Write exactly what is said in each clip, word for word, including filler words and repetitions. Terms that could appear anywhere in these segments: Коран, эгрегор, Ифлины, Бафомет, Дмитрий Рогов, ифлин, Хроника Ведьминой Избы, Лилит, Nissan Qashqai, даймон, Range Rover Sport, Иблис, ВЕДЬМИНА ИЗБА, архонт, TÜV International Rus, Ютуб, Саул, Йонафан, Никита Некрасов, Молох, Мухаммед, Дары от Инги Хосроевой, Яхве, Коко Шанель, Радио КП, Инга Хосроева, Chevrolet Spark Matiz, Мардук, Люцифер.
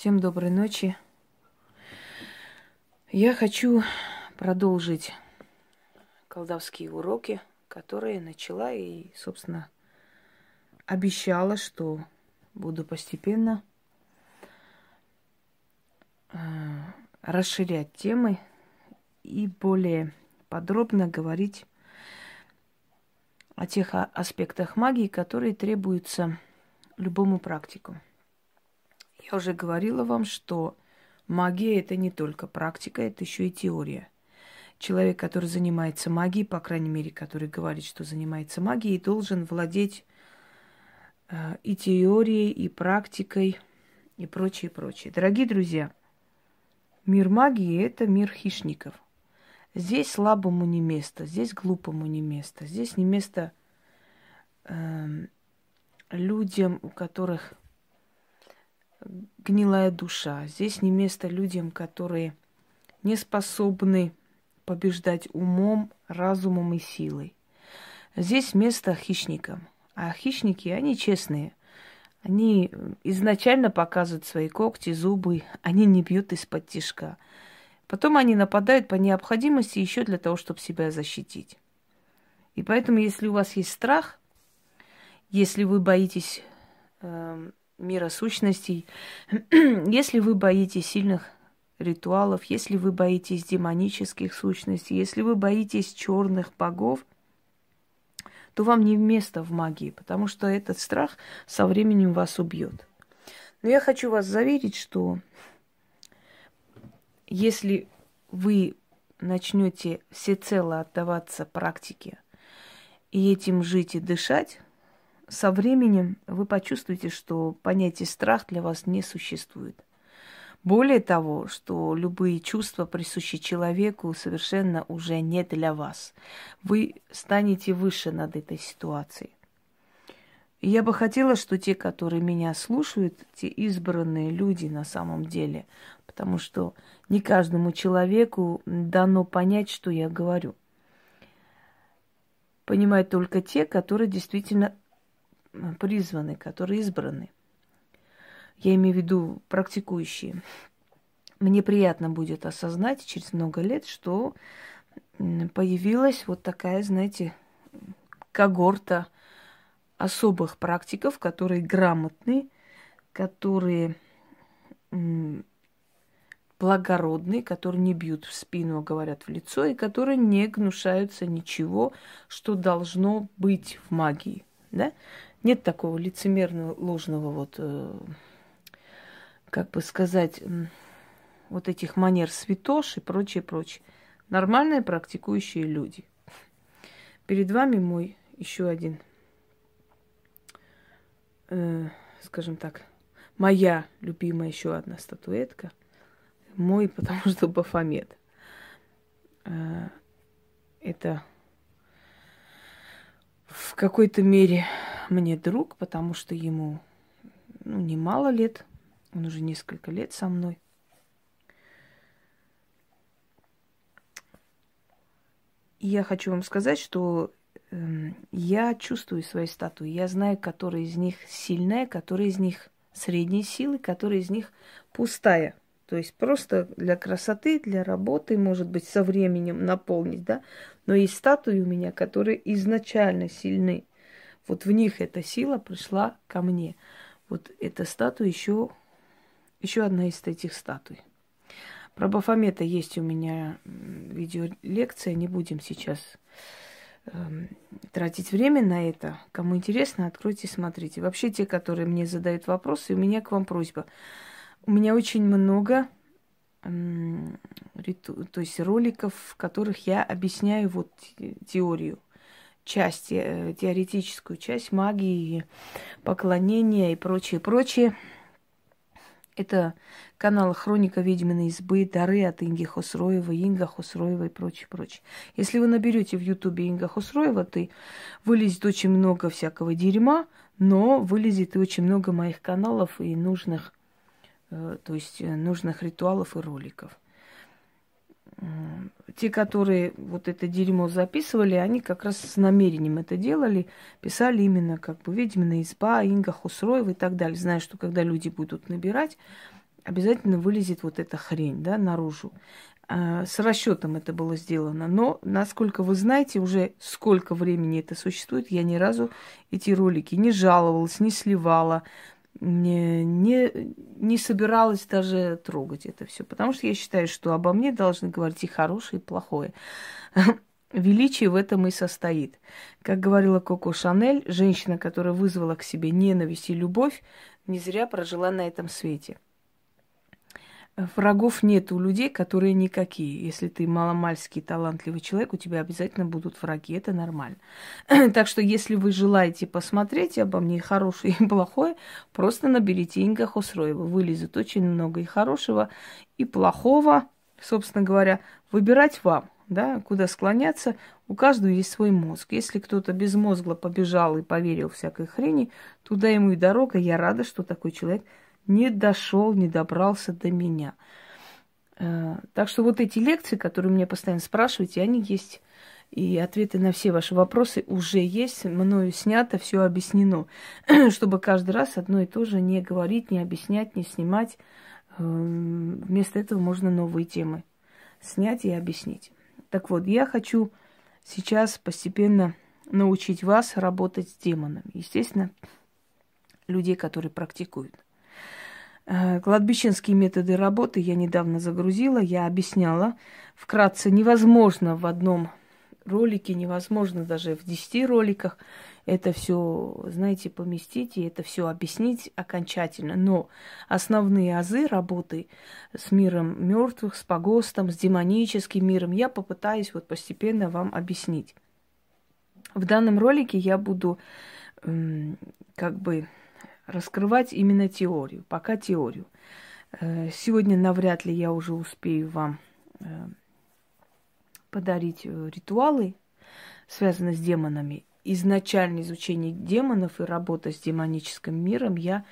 Всем доброй ночи. Я хочу продолжить колдовские уроки, которые начала и, собственно, обещала, что буду постепенно расширять темы и более подробно говорить о тех аспектах магии, которые требуются любому практику. Я уже говорила вам, что магия – это не только практика, это еще и теория. Человек, который занимается магией, по крайней мере, который говорит, что занимается магией, должен владеть э, и теорией, и практикой, и прочее, прочее. Дорогие друзья, мир магии – это мир хищников. Здесь слабому не место, здесь глупому не место, здесь не место э, людям, у которых гнилая душа. Здесь не место людям, которые не способны побеждать умом, разумом и силой. Здесь место хищникам. А хищники, они честные. Они изначально показывают свои когти, зубы. Они не бьют из-под тишка. Потом они нападают по необходимости еще для того, чтобы себя защитить. И поэтому, если у вас есть страх, если вы боитесь э мира сущностей, если вы боитесь сильных ритуалов, если вы боитесь демонических сущностей, если вы боитесь черных богов, то вам не место в магии, потому что этот страх со временем вас убьет. Но я хочу вас заверить, что если вы начнете всецело отдаваться практике и этим жить и дышать, со временем вы почувствуете, что понятие страх для вас не существует. Более того, что любые чувства, присущие человеку, совершенно уже не для вас. Вы станете выше над этой ситуацией. И я бы хотела, что те, которые меня слушают, те избранные люди на самом деле, потому что не каждому человеку дано понять, что я говорю. Понимают только те, которые действительно призваны, которые избраны. Я имею в виду практикующие. Мне приятно будет осознать через много лет, что появилась вот такая, знаете, когорта особых практиков, которые грамотны, которые благородные, которые не бьют в спину, а говорят в лицо, и которые не гнушаются ничего, что должно быть в магии. Да? Нет такого лицемерного, ложного, вот, э, как бы сказать, э, вот этих манер святош и прочее, прочее. Нормальные практикующие люди. Перед вами мой еще один, э, скажем так, моя любимая еще одна статуэтка. Мой, потому что Бафомет. Э, это в какой-то мере мне друг, потому что ему, ну, немало лет, он уже несколько лет со мной. И я хочу вам сказать, что э, я чувствую свои статуи, я знаю, которая из них сильная, которая из них средней силы, которая из них пустая. То есть просто для красоты, для работы, может быть, со временем наполнить, да. Но есть статуи у меня, которые изначально сильны. Вот в них эта сила пришла ко мне. Вот эта статуя еще, еще одна из этих статуй. Про Бафомета есть у меня видеолекция. Не будем сейчас э, тратить время на это. Кому интересно, откройте, смотрите. Вообще те, которые мне задают вопросы, у меня к вам просьба. У меня очень много то есть роликов, в которых я объясняю вот теорию, часть, теоретическую часть магии, поклонения и прочее, прочее. Это канал Хроника Ведьминой Избы, Дары от Инги Хосроевой, Инга Хосроева и прочее, прочее. Если вы наберете в Ютубе Инга Хосроева, то вылезет очень много всякого дерьма, но вылезет и очень много моих каналов и нужных то есть нужных ритуалов и роликов. Те, которые вот это дерьмо записывали, они как раз с намерением это делали, писали именно как бы «Ведьмина изба», «Инга Хосроева» и так далее, зная, что когда люди будут набирать, обязательно вылезет вот эта хрень, да, наружу. С расчетом это было сделано. Но, насколько вы знаете, уже сколько времени это существует, я ни разу эти ролики не жаловалась, не сливала, не, не, не собиралась даже трогать это все. Потому что я считаю, что обо мне должны говорить и хорошее, и плохое. Величие в этом и состоит. Как говорила Коко Шанель, женщина, которая вызвала к себе ненависть и любовь, не зря прожила на этом свете. Врагов нет у людей, которые никакие. Если ты маломальский талантливый человек, у тебя обязательно будут враги. Это нормально. Так что, если вы желаете посмотреть обо мне хорошее и плохое, просто наберите Инга Хосроева. Вылезет очень много и хорошего, и плохого. Собственно говоря, выбирать вам. Да, куда склоняться, у каждого есть свой мозг. Если кто-то безмозгло побежал и поверил всякой хрени, туда ему и дорога. Я рада, что такой человек не дошел, не добрался до меня. Так что вот эти лекции, которые меня постоянно спрашиваете, они есть. И ответы на все ваши вопросы уже есть, мною снято, все объяснено. Чтобы каждый раз одно и то же не говорить, не объяснять, не снимать. Вместо этого можно новые темы снять и объяснить. Так вот, я хочу сейчас постепенно научить вас работать с демонами. Естественно, людей, которые практикуют. Кладбищенские методы работы я недавно загрузила, я объясняла. Вкратце, невозможно в одном ролике, невозможно даже в десяти роликах это все, знаете, поместить и это все объяснить окончательно. Но основные азы работы с миром мертвых, с погостом, с демоническим миром я попытаюсь вот постепенно вам объяснить. В данном ролике я буду как бы раскрывать именно теорию, пока теорию. Сегодня навряд ли я уже успею вам подарить ритуалы, связанные с демонами. Изначально изучение демонов и работа с демоническим миром я,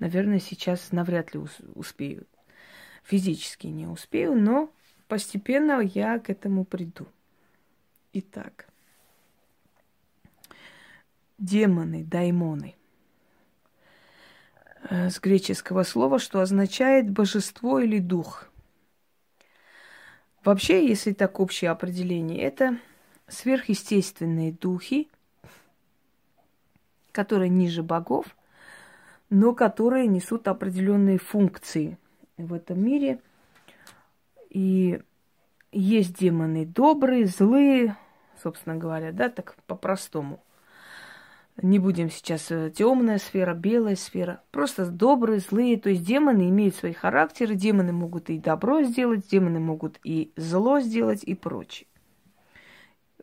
наверное, сейчас навряд ли успею. Физически не успею, но постепенно я к этому приду. Итак, демоны, даймоны. С греческого слова, что означает божество или дух. Вообще, если так общее определение, это сверхъестественные духи, которые ниже богов, но которые несут определенные функции в этом мире. И есть демоны добрые, злые, собственно говоря, да, так по-простому. Не будем сейчас темная сфера, белая сфера. Просто добрые, злые. То есть демоны имеют свои характеры. Демоны могут и добро сделать, демоны могут и зло сделать и прочее.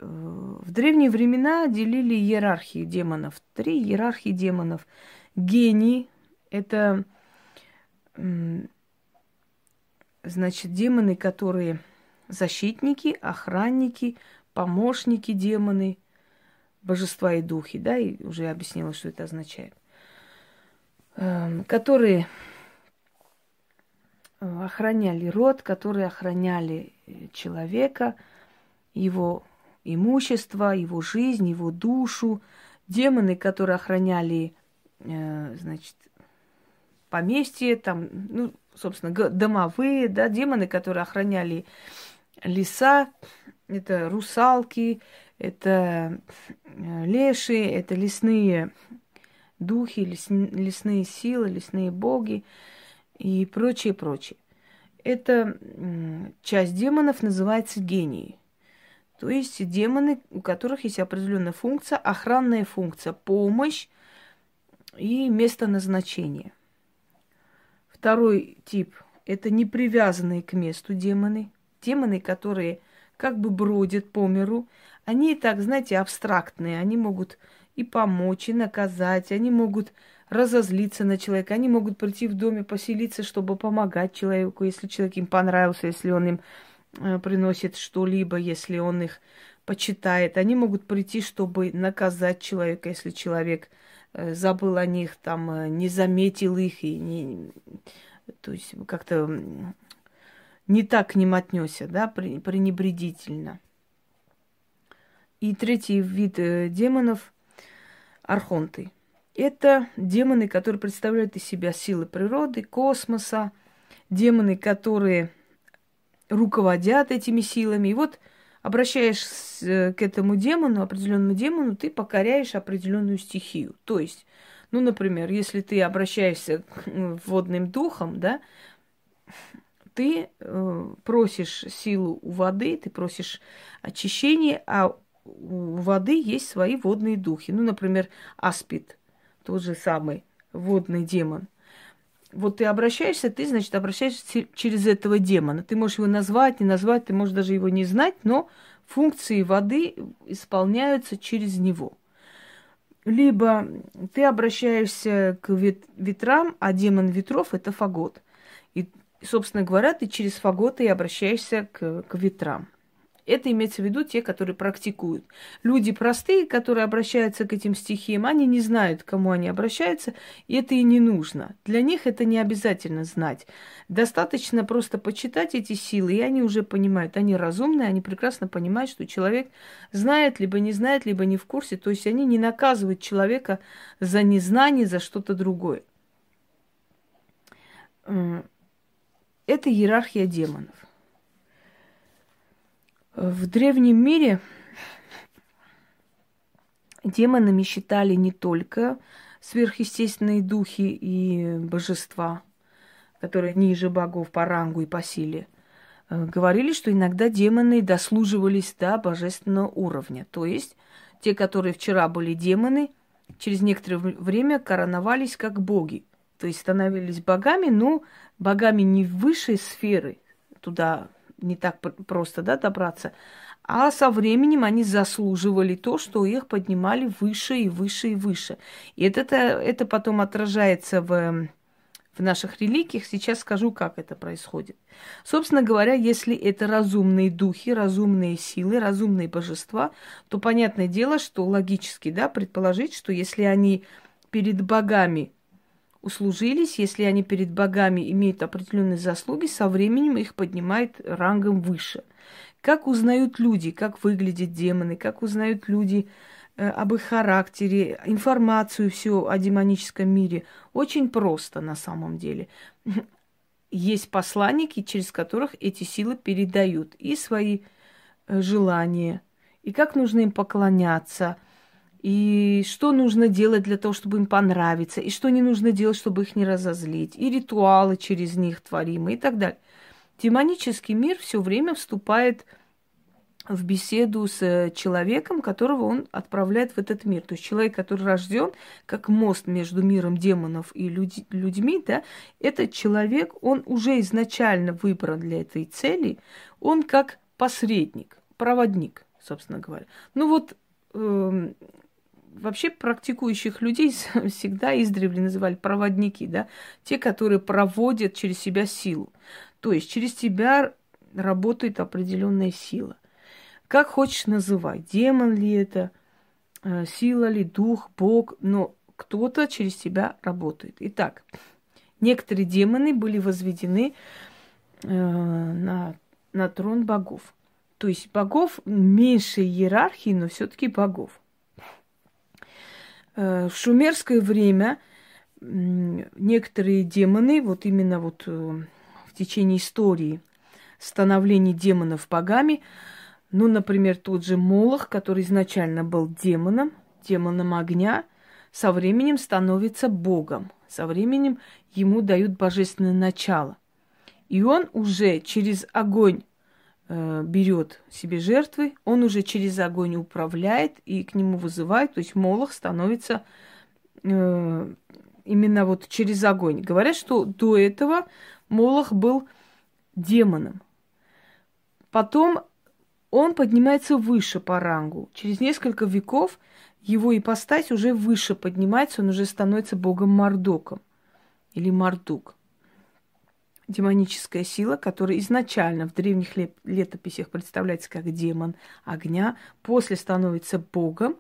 В древние времена делили иерархии демонов. Три иерархии демонов. Гений – это, значит, демоны, которые защитники, охранники, помощники демоны, божества и духи, да, и уже объяснила, что это означает, которые охраняли род, которые охраняли человека, его имущество, его жизнь, его душу, демоны, которые охраняли, значит, поместье, там, ну, собственно, домовые, да, демоны, которые охраняли леса, это русалки, это леши, это лесные духи, лесные силы, лесные боги и прочее, прочее. Эта часть демонов называется гении. То есть демоны, у которых есть определенная функция, охранная функция, помощь и место назначения. Второй тип – это непривязанные к месту демоны. Демоны, которые как бы бродят по миру. Они и так, знаете, абстрактные. Они могут и помочь, и наказать. Они могут разозлиться на человека. Они могут прийти в доме, поселиться, чтобы помогать человеку, если человек им понравился, если он им э, приносит что-либо, если он их почитает. Они могут прийти, чтобы наказать человека, если человек э, забыл о них, там, э, не заметил их, и не, то есть как-то не так к ним отнесся, да, пренебрежительно. И третий вид демонов – архонты. Это демоны, которые представляют из себя силы природы, космоса, демоны, которые руководят этими силами. И вот обращаешься к этому демону, определенному демону, ты покоряешь определенную стихию. То есть, ну, например, если ты обращаешься к водным духам, да, ты э, просишь силу у воды, ты просишь очищения, а у воды есть свои водные духи. Ну, например, аспид, тот же самый водный демон. Вот ты обращаешься, ты, значит, обращаешься через этого демона. Ты можешь его назвать, не назвать, ты можешь даже его не знать, но функции воды исполняются через него. Либо ты обращаешься к ветрам, а демон ветров – это фагот. И, собственно говоря, ты через фагота и обращаешься к, к ветрам. Это имеется в виду те, которые практикуют. Люди простые, которые обращаются к этим стихиям, они не знают, к кому они обращаются, и это и не нужно. Для них это не обязательно знать. Достаточно просто почитать эти силы, и они уже понимают. Они разумные, они прекрасно понимают, что человек знает, либо не знает, либо не в курсе. То есть они не наказывают человека за незнание, за что-то другое. Это иерархия демонов. В древнем мире демонами считали не только сверхъестественные духи и божества, которые ниже богов по рангу и по силе. Говорили, что иногда демоны дослуживались до божественного уровня. То есть те, которые вчера были демоны, через некоторое время короновались как боги. То есть становились богами, но богами не высшей сферы, туда не так просто, да, добраться, а со временем они заслуживали то, что их поднимали выше и выше и выше. И это, это потом отражается в, в наших религиях. Сейчас скажу, как это происходит. Собственно говоря, если это разумные духи, разумные силы, разумные божества, то понятное дело, что логически, да, предположить, что если они перед богами услужились, если они перед богами имеют определенные заслуги, со временем их поднимает рангом выше. Как узнают люди, как выглядят демоны, как узнают люди э, об их характере, информацию всю о демоническом мире? Очень просто на самом деле. Есть посланники, через которых эти силы передают и свои желания, и как нужно им поклоняться, и что нужно делать для того, чтобы им понравиться, и что не нужно делать, чтобы их не разозлить, и ритуалы через них творимы, и так далее. Демонический мир все время вступает в беседу с человеком, которого он отправляет в этот мир. То есть человек, который рожден как мост между миром демонов и людь- людьми, да, этот человек, он уже изначально выбран для этой цели, он как посредник, проводник, собственно говоря. Ну вот, э- вообще практикующих людей всегда издревле называли проводники, да, те, которые проводят через себя силу. То есть через тебя работает определенная сила. Как хочешь называй, демон ли это, сила ли, дух, бог, но кто-то через тебя работает. Итак, некоторые демоны были возведены э, на, на трон богов. То есть богов меньшей иерархии, но все-таки богов. В шумерское время некоторые демоны, вот именно вот в течение истории становления демонов богами, ну, например, тот же Молох, который изначально был демоном, демоном огня, со временем становится богом, со временем ему дают божественное начало. И он уже через огонь берет себе жертвы, он уже через огонь управляет и к нему вызывает, то есть Молох становится э, именно вот через огонь. Говорят, что до этого Молох был демоном. Потом он поднимается выше по рангу. Через несколько веков его ипостась уже выше поднимается, он уже становится богом Мардуком или Мардук. Демоническая сила, которая изначально в древних лет- летописях представляется как демон огня, после становится богом,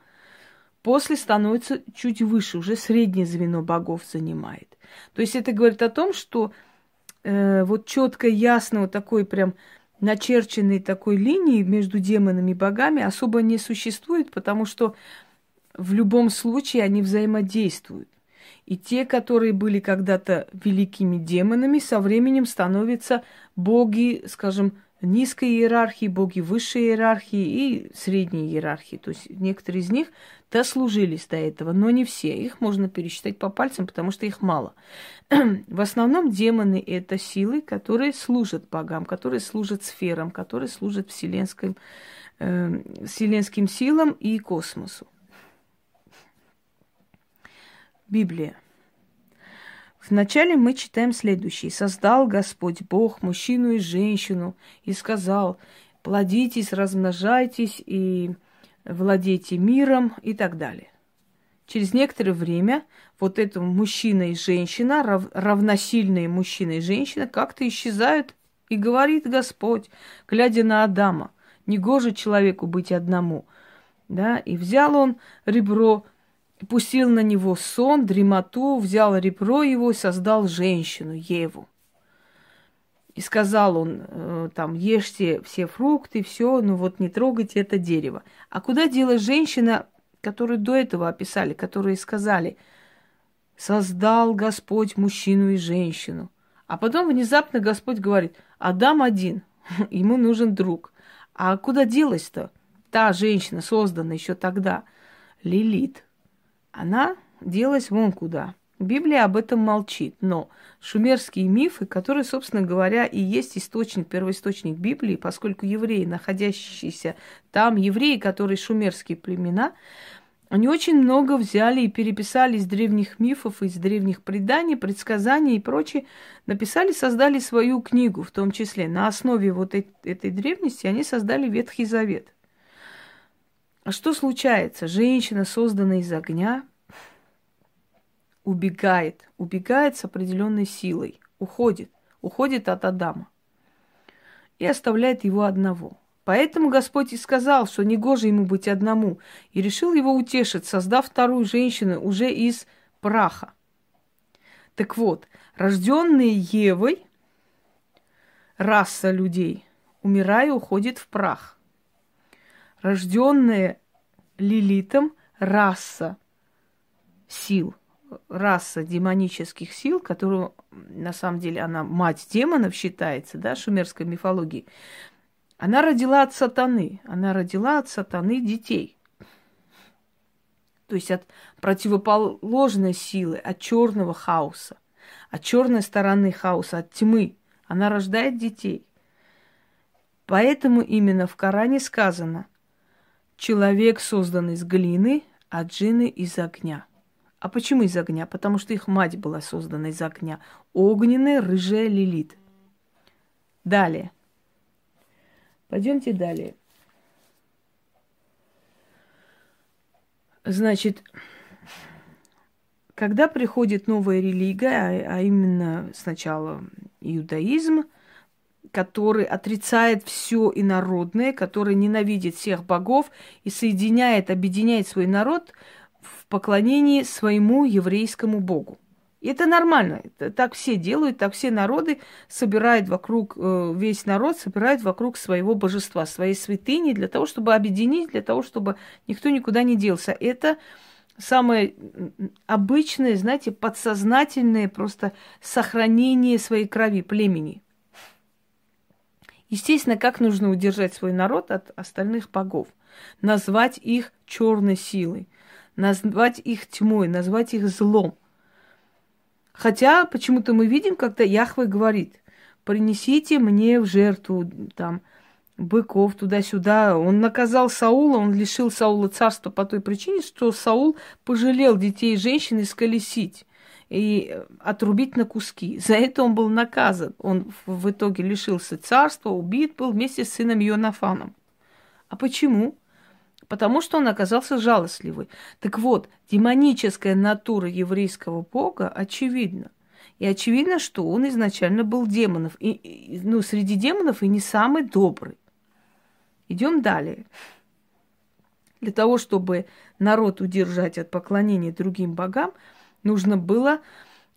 после становится чуть выше, уже среднее звено богов занимает. То есть это говорит о том, что э, вот четко, ясно, вот такой прям начерченной такой линии между демонами и богами особо не существует, потому что в любом случае они взаимодействуют. И те, которые были когда-то великими демонами, со временем становятся боги, скажем, низкой иерархии, боги высшей иерархии и средней иерархии. То есть некоторые из них дослужились до этого, но не все. Их можно пересчитать по пальцам, потому что их мало. В основном демоны – это силы, которые служат богам, которые служат сферам, которые служат вселенским, э, вселенским силам и космосу. Библия. Вначале мы читаем следующее. «Создал Господь Бог мужчину и женщину, и сказал, плодитесь, размножайтесь и владейте миром», и так далее. Через некоторое время вот это мужчина и женщина, рав, равносильные мужчина и женщина, как-то исчезают, и говорит Господь, глядя на Адама, негоже человеку быть одному. Да? И взял он ребро, пустил на него сон, дремоту, взял ребро его и создал женщину, Еву. И сказал он, там, ешьте все фрукты, все, но вот не трогайте это дерево. А куда делась женщина, которую до этого описали, которые сказали, создал Господь мужчину и женщину. А потом внезапно Господь говорит, Адам один, ему нужен друг. А куда делась-то та женщина, созданная еще тогда, Лилит? Она делась вон куда. Библия об этом молчит, но шумерские мифы, которые, собственно говоря, и есть источник, первоисточник Библии, поскольку евреи, находящиеся там, евреи, которые шумерские племена, они очень много взяли и переписали из древних мифов, из древних преданий, предсказаний и прочее, написали, создали свою книгу, в том числе на основе вот этой древности они создали Ветхий Завет. А что случается? Женщина, созданная из огня, убегает, убегает с определенной силой, уходит, уходит от Адама и оставляет его одного. Поэтому Господь и сказал, что негоже ему быть одному, и решил его утешить, создав вторую женщину уже из праха. Так вот, рожденные Евой, раса людей, умирая, уходит в прах. Рожденная Лилитом раса сил, раса демонических сил, которую, на самом деле, она мать демонов считается, да, шумерской мифологии, она родила от сатаны, она родила от сатаны детей. То есть от противоположной силы, от черного хаоса, от черной стороны хаоса, от тьмы. Она рождает детей. Поэтому именно в Коране сказано, человек создан из глины, а джинны из огня. А почему из огня? Потому что их мать была создана из огня. Огненная рыжая Лилит. Далее. Пойдемте далее. Значит, когда приходит новая религия, а именно сначала иудаизм, который отрицает все инородное, который ненавидит всех богов и соединяет, объединяет свой народ в поклонении своему еврейскому богу. И это нормально, так все делают, так все народы собирают вокруг, весь народ собирает вокруг своего божества, своей святыни, для того, чтобы объединить, для того, чтобы никто никуда не делся. Это самое обычное, знаете, подсознательное просто сохранение своей крови, племени. Естественно, как нужно удержать свой народ от остальных богов? Назвать их черной силой, назвать их тьмой, назвать их злом. Хотя почему-то мы видим, когда Яхве говорит, принесите мне в жертву там, быков туда-сюда. Он наказал Саула, он лишил Саула царства по той причине, что Саул пожалел детей и женщин исколесить и отрубить на куски. За это он был наказан. Он в итоге лишился царства, убит был вместе с сыном Йонафаном. А почему? Потому что он оказался жалостливый. Так вот, демоническая натура еврейского бога очевидна. И очевидно, что он изначально был демоном. И, и, ну, среди демонов и не самый добрый. Идем далее. Для того, чтобы народ удержать от поклонения другим богам, нужно было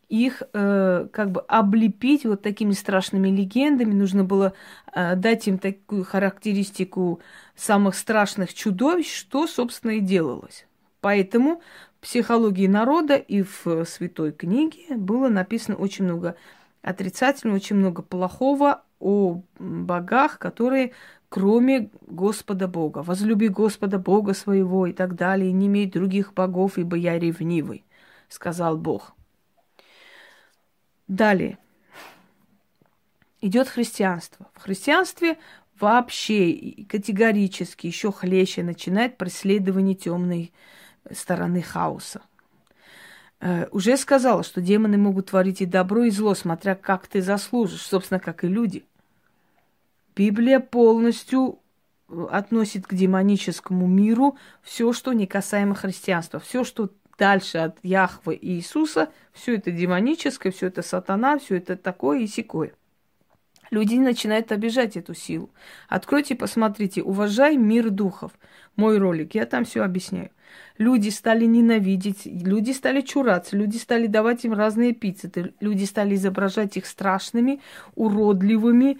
их э, как бы облепить вот такими страшными легендами, нужно было э, дать им такую характеристику самых страшных чудовищ, что, собственно, и делалось. Поэтому психологии народа и в Святой книге было написано очень много отрицательного, очень много плохого о богах, которые кроме Господа Бога. «Возлюби Господа Бога своего» и так далее, «не имей других богов, ибо я ревнивый», сказал Бог. Далее. Идет христианство. В христианстве вообще категорически еще хлеще начинает преследование темной стороны хаоса. Э, уже сказала, что демоны могут творить и добро, и зло, смотря как ты заслужишь, собственно, как и люди. Библия полностью относит к демоническому миру все, что не касаемо христианства, все, что дальше от Яхвы и Иисуса, все это демоническое, все это сатана, все это такое и сякое. Люди начинают обижать эту силу. Откройте и посмотрите. «Уважай мир духов». Мой ролик, я там все объясняю. Люди стали ненавидеть, люди стали чураться, люди стали давать им разные эпитеты, люди стали изображать их страшными, уродливыми,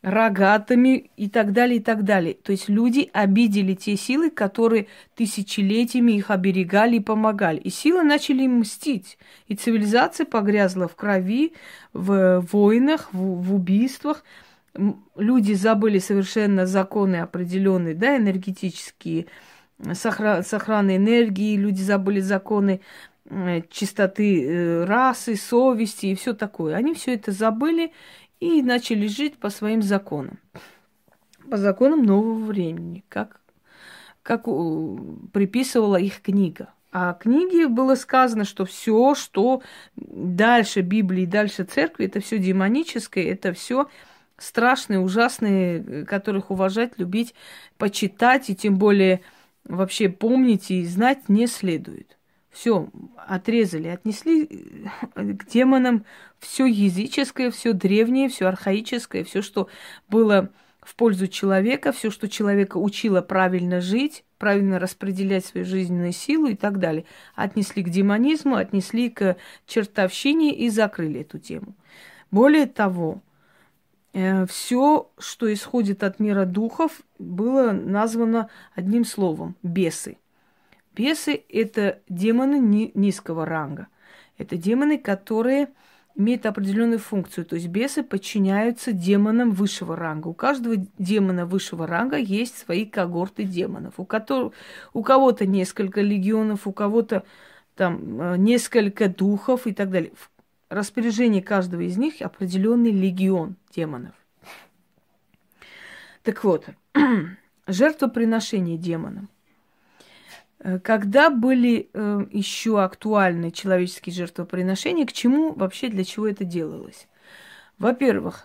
рогатыми и так далее, и так далее. То есть люди обидели те силы, которые тысячелетиями их оберегали и помогали. И силы начали им мстить. И цивилизация погрязла в крови, в войнах, в убийствах. Люди забыли совершенно законы определенные, да, энергетические, сохра- сохраны энергии, люди забыли законы э, чистоты э, расы, совести и все такое. Они все это забыли и начали жить по своим законам, по законам нового времени, как, как приписывала их книга. А в книге было сказано, что все, что дальше Библии, дальше церкви, это все демоническое, это все страшные, ужасные, которых уважать, любить, почитать и тем более вообще помнить и знать не следует. Все отрезали, отнесли к демонам все языческое, все древнее, все архаическое, все, что было в пользу человека, все, что человека учило правильно жить, правильно распределять свою жизненную силу и так далее. Отнесли к демонизму, отнесли к чертовщине и закрыли эту тему. Более того, все, что исходит от мира духов, было названо одним словом – бесы. Бесы – это демоны низкого ранга. Это демоны, которые имеют определенную функцию. То есть бесы подчиняются демонам высшего ранга. У каждого демона высшего ранга есть свои когорты демонов. У, которых, у кого-то несколько легионов, у кого-то там несколько духов и так далее. В распоряжении каждого из них определенный легион демонов. Так вот, жертвоприношение демонам. Когда были э, еще актуальны человеческие жертвоприношения, к чему вообще, для чего это делалось? Во-первых,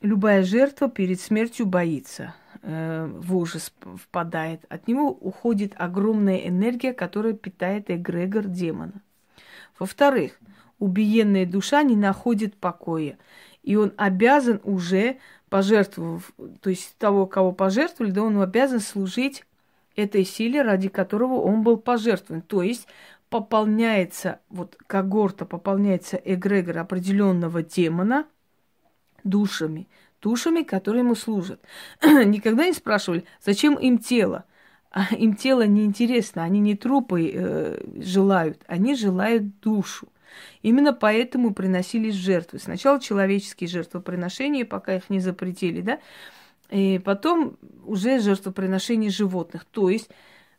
любая жертва перед смертью боится, э, в ужас впадает. От него уходит огромная энергия, которая питает эгрегор демона. Во-вторых, убиенная душа не находит покоя, и он обязан уже, пожертвовав, то есть того, кого пожертвовали, да, он обязан служить этой силе, ради которого он был пожертвован. То есть пополняется, вот когорта, пополняется эгрегор определенного демона душами, душами, которые ему служат. Никогда не спрашивали, зачем им тело? Им тело неинтересно, они не трупы э, желают, они желают душу. Именно поэтому приносились жертвы. Сначала человеческие жертвоприношения, пока их не запретили, да, и потом уже жертвоприношение животных. То есть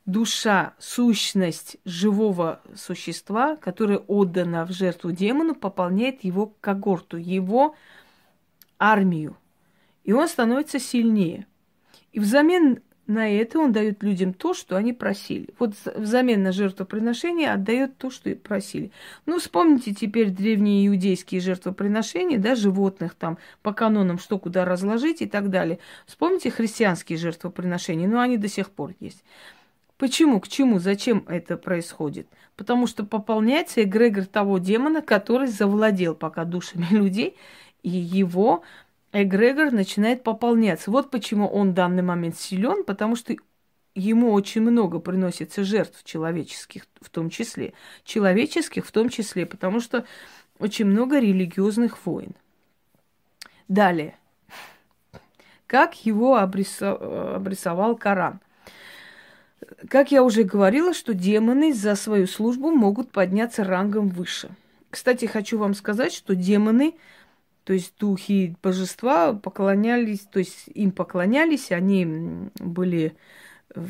душа, сущность живого существа, которое отдано в жертву демону, пополняет его когорту, его армию. И он становится сильнее. И взамен на это он дает людям то, что они просили. Вот взамен на жертвоприношение отдает то, что просили. Ну, вспомните теперь древние иудейские жертвоприношения, да, животных там по канонам, что куда разложить и так далее. Вспомните христианские жертвоприношения, ну, они до сих пор есть. Почему, к чему, зачем это происходит? Потому что пополняется эгрегор того демона, который завладел пока душами людей, и его эгрегор начинает пополняться. Вот почему он в данный момент силен, потому что ему очень много приносится жертв человеческих, в том числе. Человеческих в том числе, потому что очень много религиозных войн. Далее. Как его обрисовал Коран? Как я уже говорила, что демоны за свою службу могут подняться рангом выше. Кстати, хочу вам сказать, что демоны, то есть духи божества, поклонялись, то есть им поклонялись, они были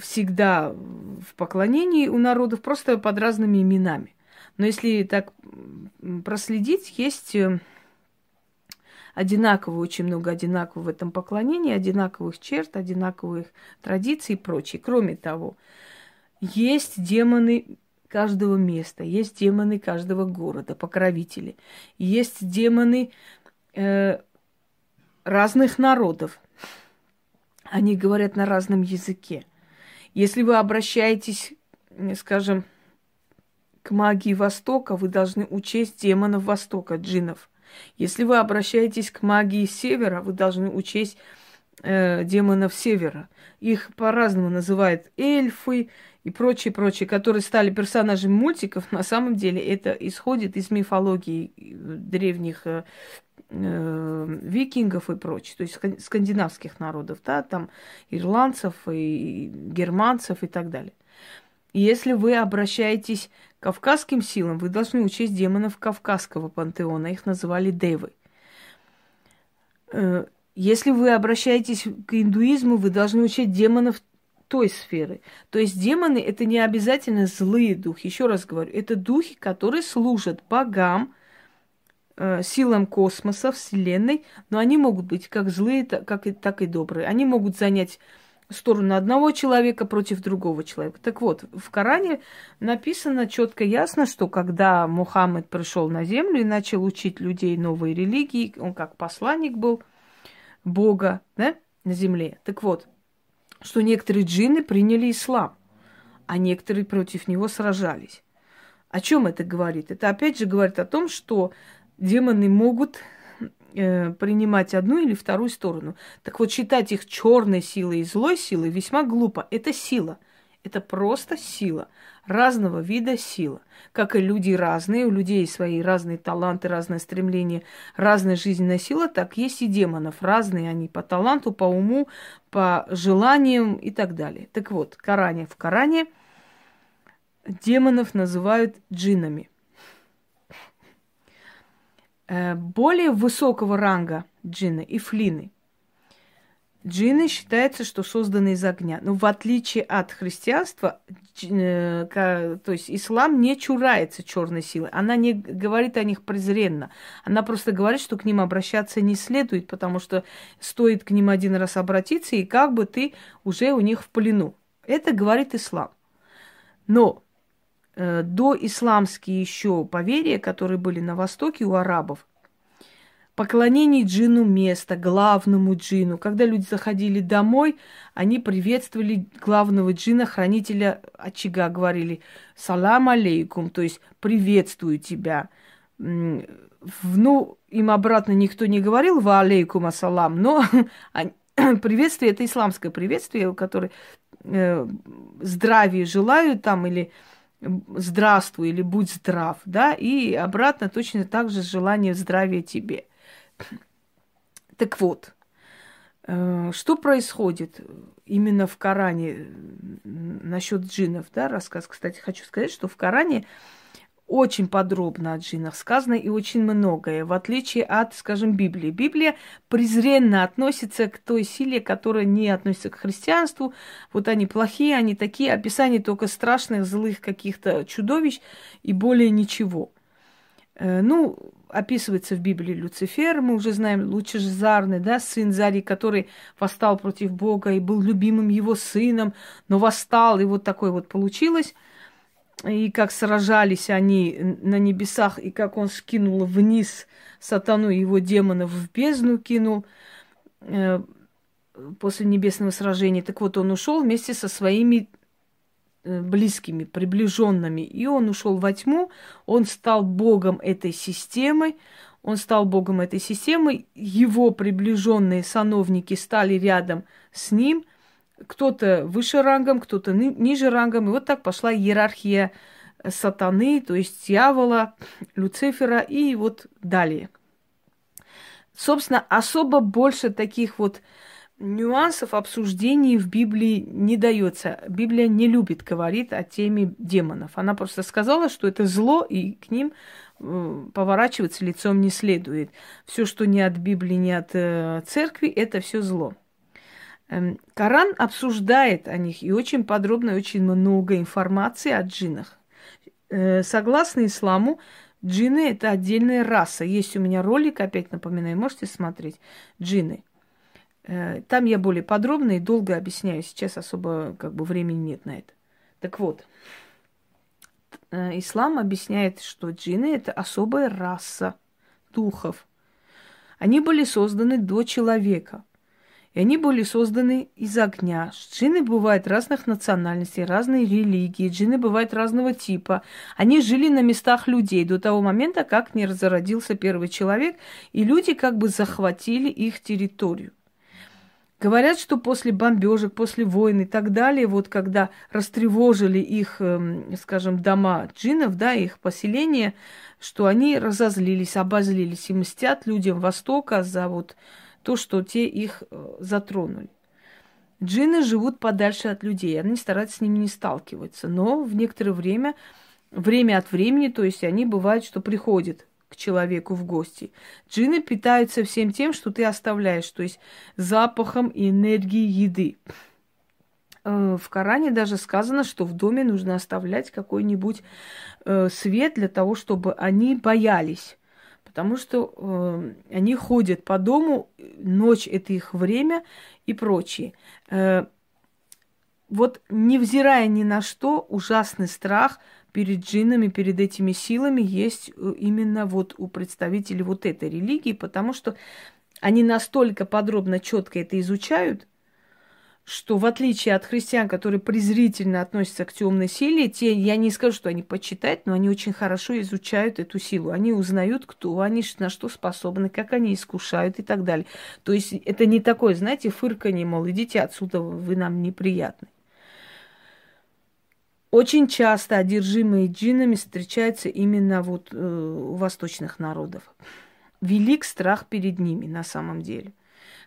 всегда в поклонении у народов, просто под разными именами. Но если так проследить, есть одинаково, очень много одинаковых в этом поклонении, одинаковых черт, одинаковых традиций и прочее. Кроме того, есть демоны каждого места, есть демоны каждого города, покровители, есть демоны э, разных народов. Они говорят на разном языке. Если вы обращаетесь, скажем, к магии Востока, вы должны учесть демонов Востока, джиннов. Если вы обращаетесь к магии Севера, вы должны учесть э, демонов Севера. Их по-разному называют эльфы и прочие, прочие, которые стали персонажами мультиков. На самом деле это исходит из мифологии древних э, э, викингов и прочих, то есть скандинавских народов, да, там ирландцев и германцев и так далее. Если вы обращаетесь к кавказским силам, вы должны учесть демонов кавказского пантеона. Их называли девы. Если вы обращаетесь к индуизму, вы должны учесть демонов той сферы. То есть демоны – это не обязательно злые духи. Еще раз говорю, это духи, которые служат богам, силам космоса, Вселенной, но они могут быть как злые, так и добрые. Они могут занять сторону одного человека против другого человека. Так вот, в Коране написано четко ясно, что когда Мухаммед пришел на землю и начал учить людей новой религии, он как посланник был Бога, да, на земле. Так вот, что некоторые джинны приняли ислам, а некоторые против него сражались. О чем это говорит? Это опять же говорит о том, что демоны могут принимать одну или вторую сторону. Так вот, считать их черной силой и злой силой весьма глупо. Это сила. Это просто сила. Разного вида сила. Как и люди разные, у людей свои разные таланты, разные стремления, разная жизненная сила, так есть и демонов. Разные они по таланту, по уму, по желаниям и так далее. Так вот, в Коране. В Коране демонов называют джиннами. Более высокого ранга джинны, ифлины. Джинны считается, что созданы из огня. Но в отличие от христианства, джин, то есть ислам не чурается черной силы. Она не говорит о них презренно. Она просто говорит, что к ним обращаться не следует, потому что стоит к ним один раз обратиться, и как бы ты уже у них в плену. Это говорит ислам. Но доисламские еще поверья, которые были на Востоке у арабов, поклонение джину места, главному джину. Когда люди заходили домой, они приветствовали главного джина, хранителя очага, говорили «салам алейкум», то есть «приветствую тебя». Ну, им обратно никто не говорил «ва алейкум ассалам», но приветствие – это исламское приветствие, которое здравия желаю там или «здравствуй» или «будь здрав», да, и обратно точно так же желание здравия тебе. Так вот, что происходит именно в Коране насчет джиннов, да, рассказ. Кстати, хочу сказать, что в Коране очень подробно о джиннах сказано и очень многое, в отличие от, скажем, Библии. Библия презренно относится к той силе, которая не относится к христианству. Вот они плохие, они такие, описание только страшных, злых каких-то чудовищ и более ничего. Ну, описывается в Библии Люцифер, мы уже знаем, Лучезарный, да, сын Зари, который восстал против Бога и был любимым его сыном, но восстал, и вот такое вот получилось. И как сражались они на небесах, и как он скинул вниз сатану и его демонов в бездну кинул э, после небесного сражения. Так вот, он ушел вместе со своими э, близкими, приближенными. И он ушел во тьму, он стал богом этой системы. Он стал богом этой системы. Его приближенные сановники стали рядом с ним. Кто-то выше рангом, кто-то ни- ниже рангом. И вот так пошла иерархия сатаны, то есть дьявола, Люцифера и вот далее. Собственно, особо больше таких вот нюансов обсуждений в Библии не дается. Библия не любит говорить о теме демонов. Она просто сказала, что это зло, и к ним поворачиваться лицом не следует. Все, что не от Библии, не от церкви, это все зло. Коран обсуждает о них, и очень подробно, и очень много информации о джиннах. Согласно исламу, джинны – это отдельная раса. Есть у меня ролик, опять напоминаю, можете смотреть, джинны. Там я более подробно и долго объясняю, сейчас особо как бы времени нет на это. Так вот, ислам объясняет, что джинны – это особая раса духов. Они были созданы до человека. И они были созданы из огня. Джинны бывают разных национальностей, разные религии. Джинны бывают разного типа. Они жили на местах людей до того момента, как не разродился первый человек, и люди как бы захватили их территорию. Говорят, что после бомбежек, после войн и так далее, вот когда растревожили их, скажем, дома джиннов, да, их поселения, что они разозлились, обозлились и мстят людям Востока за вот то, что те их затронули. Джинны живут подальше от людей, они стараются с ними не сталкиваться, но в некоторое время, время от времени, то есть они бывают, что приходят к человеку в гости. Джинны питаются всем тем, что ты оставляешь, то есть запахом и энергией еды. В Коране даже сказано, что в доме нужно оставлять какой-нибудь свет для того, чтобы они боялись. Потому что э, они ходят по дому, ночь – это их время и прочее. Э, вот невзирая ни на что, ужасный страх перед джиннами, перед этими силами есть именно вот у представителей вот этой религии, потому что они настолько подробно, четко это изучают, что в отличие от христиан, которые презрительно относятся к темной силе, те, я не скажу, что они почитают, но они очень хорошо изучают эту силу. Они узнают, кто они, на что способны, как они искушают и так далее. То есть это не такое, знаете, фырканье, мол, идите отсюда, вы нам неприятны. Очень часто одержимые джиннами встречаются именно вот э, у восточных народов. Велик страх перед ними на самом деле.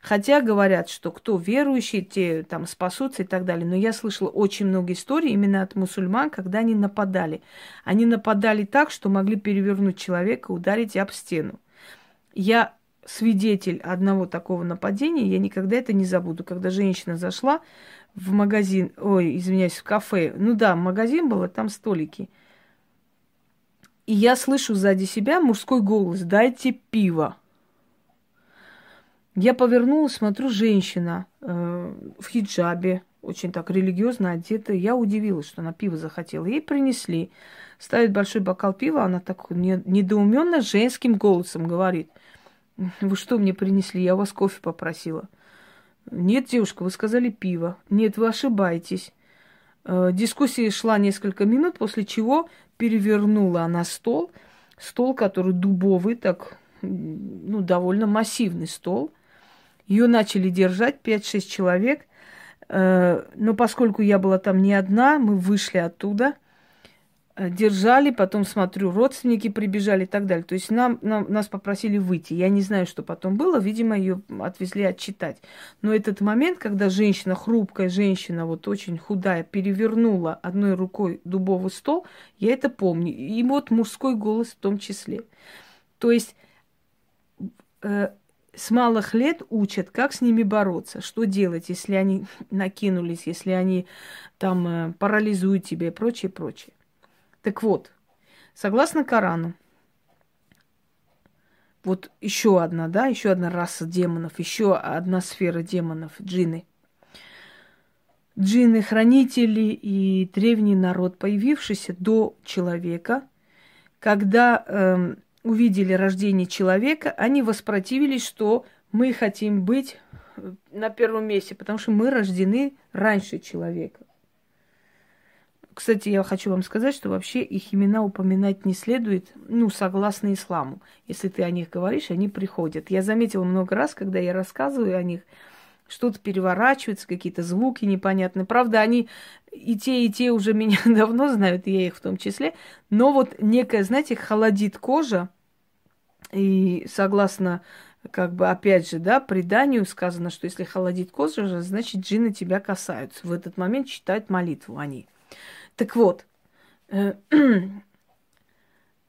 Хотя говорят, что кто верующий, те там спасутся и так далее. Но я слышала очень много историй именно от мусульман, когда они нападали. Они нападали так, что могли перевернуть человека, ударить об стену. Я свидетель одного такого нападения, я никогда это не забуду. Когда женщина зашла в магазин, ой, извиняюсь, в кафе. Ну да, магазин был, а там столики. И я слышу сзади себя мужской голос: «Дайте пиво». Я повернулась, смотрю, женщина э, в хиджабе, очень так религиозно одета. Я удивилась, что она пиво захотела. Ей принесли, ставит большой бокал пива, она так не, недоуменно женским голосом говорит: «Вы что мне принесли? Я у вас кофе попросила». «Нет, девушка, вы сказали пиво». «Нет, вы ошибаетесь». Э, дискуссия шла несколько минут, после чего перевернула она стол, стол, который дубовый, так, ну, довольно массивный стол. Ее начали держать пять-шесть человек, но поскольку я была там не одна, мы вышли оттуда, держали, потом, смотрю, родственники прибежали и так далее. То есть нам, нам, нас попросили выйти. Я не знаю, что потом было, видимо, ее отвезли отчитать. Но этот момент, когда женщина, хрупкая женщина, вот очень худая, перевернула одной рукой дубовый стол, я это помню. И вот мужской голос в том числе. То есть... Э, С малых лет учат, как с ними бороться, что делать, если они накинулись, если они там парализуют тебя и прочее, прочее. Так вот, согласно Корану, вот еще одна, да, еще одна раса демонов, еще одна сфера демонов, джинны. Джинны, хранители и древний народ, появившийся до человека, когда... Э, увидели рождение человека, они воспротивились, что мы хотим быть на первом месте, потому что мы рождены раньше человека. Кстати, я хочу вам сказать, что вообще их имена упоминать не следует, ну, согласно исламу. Если ты о них говоришь, они приходят. Я заметила много раз, когда я рассказываю о них, что-то переворачивается, какие-то звуки непонятные. Правда, они и те, и те уже меня давно знают, и я их в том числе. Но вот некая, знаете, холодит кожа. И согласно как бы, опять же, да, преданию сказано, что если холодит кожу, значит, джинны тебя касаются. В этот момент читают молитву они. Так вот,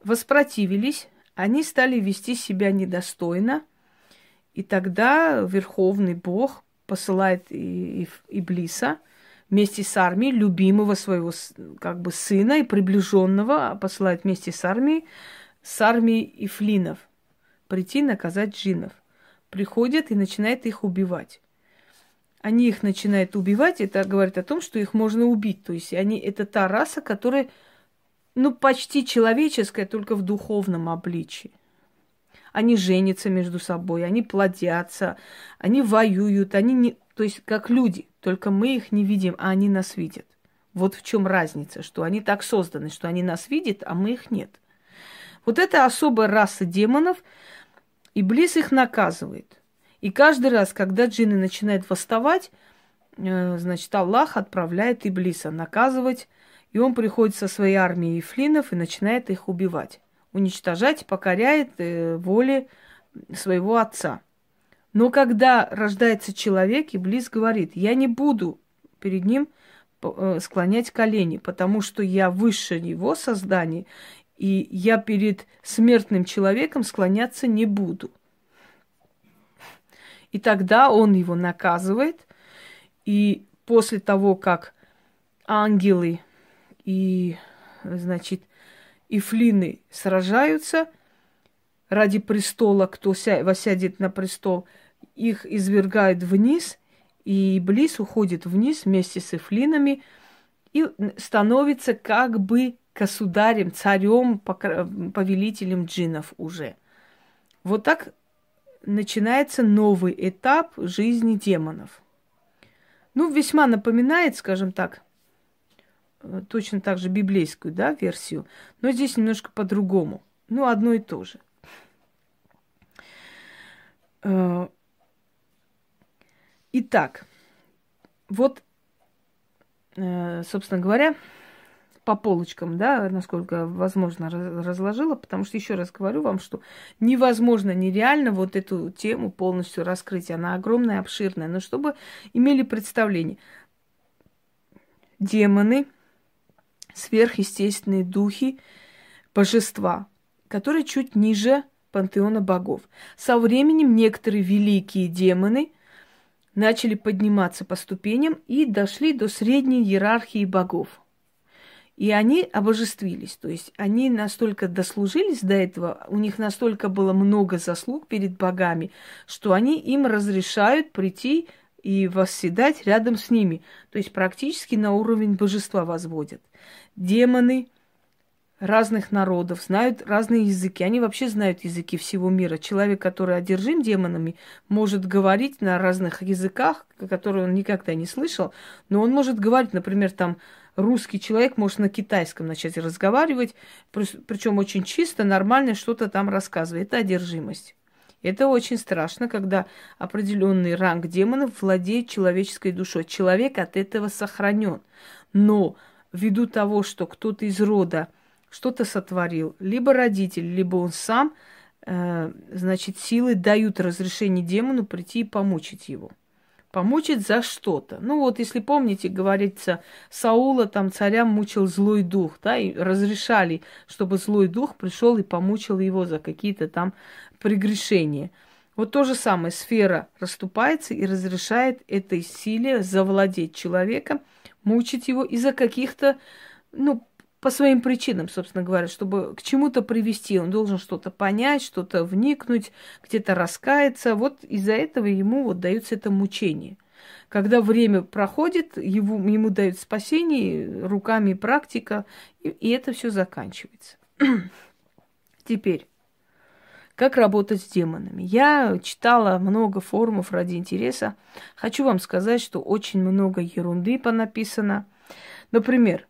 воспротивились, они стали вести себя недостойно, и тогда Верховный Бог посылает Иблиса вместе с армией, любимого своего как бы сына и приближенного, посылает вместе с армией, с армией ифлинов, прийти наказать джиннов. Приходят и начинают их убивать. Они их начинают убивать, это говорит о том, что их можно убить. То есть они, это та раса, которая, ну, почти человеческая, только в духовном обличии. Они женятся между собой, они плодятся, они воюют, они не... То есть как люди, только мы их не видим, а они нас видят. Вот в чем разница, что они так созданы, что они нас видят, а мы их нет. Вот это особая раса демонов, Иблис их наказывает. И каждый раз, когда джинны начинают восставать, значит, Аллах отправляет Иблиса наказывать, и он приходит со своей армией ифлинов и начинает их убивать, уничтожать, покоряет воле своего отца. Но когда рождается человек, Иблис говорит: я не буду перед ним склонять колени, потому что я выше его создания, и я перед смертным человеком склоняться не буду. И тогда он его наказывает. И после того, как ангелы и, значит, ифлины сражаются ради престола, кто восядет на престол, их извергают вниз, и Иблис уходит вниз вместе с ифлинами и становится как бы государем, царем, повелителем джиннов уже. Вот так начинается новый этап жизни демонов. Ну, весьма напоминает, скажем так, точно так же библейскую, да, версию, но здесь немножко по-другому. Ну, одно и то же. Итак, вот, собственно говоря, по полочкам, да, насколько возможно разложила, потому что, еще раз говорю вам, что невозможно, нереально вот эту тему полностью раскрыть. Она огромная, обширная, но чтобы имели представление. Демоны, сверхъестественные духи, божества, которые чуть ниже пантеона богов. Со временем некоторые великие демоны начали подниматься по ступеням и дошли до средней иерархии богов. И они обожествились, то есть они настолько дослужились до этого, у них настолько было много заслуг перед богами, что они им разрешают прийти и восседать рядом с ними. То есть практически на уровень божества возводят. Демоны разных народов знают разные языки. Они вообще знают языки всего мира. Человек, который одержим демонами, может говорить на разных языках, которые он никогда не слышал, но он может говорить, например, там, русский человек может на китайском начать разговаривать, причем очень чисто, нормально что-то там рассказывает. Это одержимость. Это очень страшно, когда определенный ранг демонов владеет человеческой душой. Человек от этого сохранен. Но ввиду того, что кто-то из рода что-то сотворил, либо родитель, либо он сам, значит, силы дают разрешение демону прийти и помучить его. Помучить за что-то. Ну вот, если помните, говорится, Саула там царя мучил злой дух, да, и разрешали, чтобы злой дух пришел и помучил его за какие-то там прегрешения. Вот то же самое, сфера расступается и разрешает этой силе завладеть человеком, мучить его из-за каких-то, ну, по своим причинам, собственно говоря, чтобы к чему-то привести. Он должен что-то понять, что-то вникнуть, где-то раскаяться. Вот из-за этого ему вот дается это мучение. Когда время проходит, его, ему дают спасение, руками практика, и, и это все заканчивается. Теперь, как работать с демонами? Я читала много форумов ради интереса. Хочу вам сказать, что очень много ерунды понаписано. Например,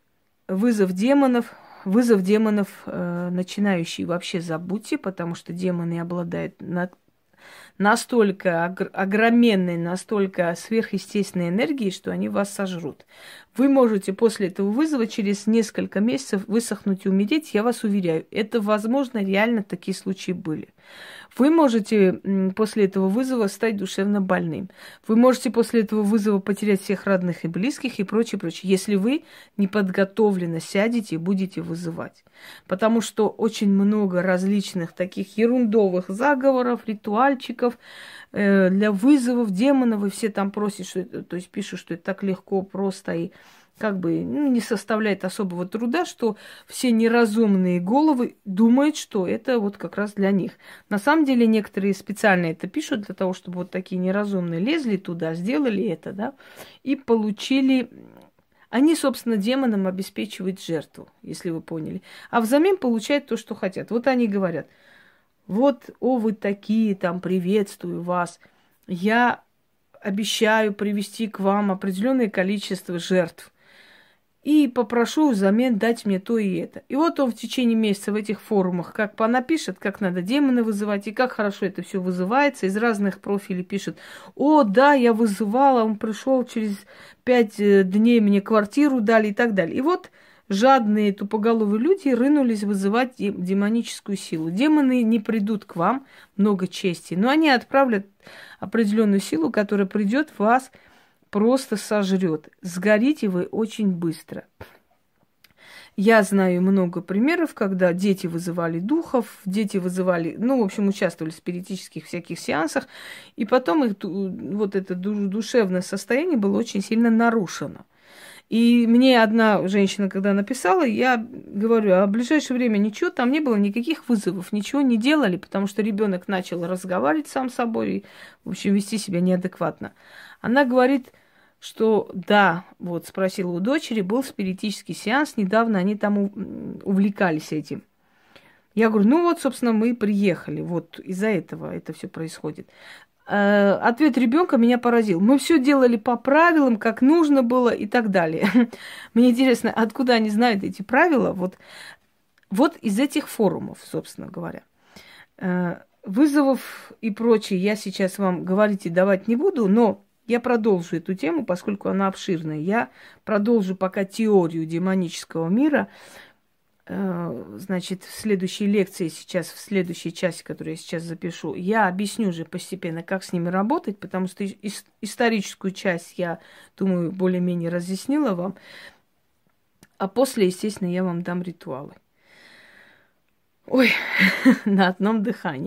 Вызов демонов, вызов демонов э, начинающие вообще забудьте, потому что демоны обладают на, настолько огр, огроменной, настолько сверхъестественной энергией, что они вас сожрут. Вы можете после этого вызова через несколько месяцев высохнуть и умереть, я вас уверяю. Это возможно, реально такие случаи были. Вы можете после этого вызова стать душевно больным. Вы можете после этого вызова потерять всех родных и близких и прочее, прочее, если вы неподготовленно сядете и будете вызывать. Потому что очень много различных таких ерундовых заговоров, ритуальчиков для вызовов демонов, и все там просят, что, то есть пишут, что это так легко, просто и как бы ну, не составляет особого труда, что все неразумные головы думают, что это вот как раз для них. На самом деле некоторые специально это пишут для того, чтобы вот такие неразумные лезли туда, сделали это, да, и получили... Они, собственно, демонам обеспечивают жертву, если вы поняли. А взамен получают то, что хотят. Вот они говорят, вот, о, вы такие, там, приветствую вас, я обещаю привести к вам определенное количество жертв. И попрошу взамен дать мне то и это. И вот он в течение месяца в этих форумах как напишет, как надо демона вызывать, и как хорошо это все вызывается. Из разных профилей пишет, о, да, я вызывала, он пришел через пять дней, мне квартиру дали и так далее. И вот жадные тупоголовые люди рынулись вызывать демоническую силу. Демоны не придут к вам, много чести, но они отправят определенную силу, которая придет вас просто сожрет. Сгорите вы очень быстро. Я знаю много примеров, когда дети вызывали духов, дети вызывали, ну, в общем, участвовали в спиритических всяких сеансах, и потом их вот это душевное состояние было очень сильно нарушено. И мне одна женщина, когда написала, я говорю, а в ближайшее время ничего, там не было никаких вызовов, ничего не делали, потому что ребенок начал разговаривать сам с собой и, в общем, вести себя неадекватно. Она говорит, что да, вот спросила у дочери, был спиритический сеанс, недавно они там увлекались этим. Я говорю, ну вот, собственно, мы приехали, вот из-за этого это все происходит. Ответ ребенка меня поразил. Мы все делали по правилам, как нужно было и так далее. Мне интересно, откуда они знают эти правила? Вот, вот из этих форумов, собственно говоря. Вызовов и прочее я сейчас вам говорить и давать не буду, но я продолжу эту тему, поскольку она обширная. Я продолжу пока теорию демонического мира. Значит, в следующей лекции сейчас, в следующей части, которую я сейчас запишу, я объясню же постепенно, как с ними работать, потому что историческую часть, я думаю, более-менее разъяснила вам. А после, естественно, я вам дам ритуалы. Ой, на одном дыхании.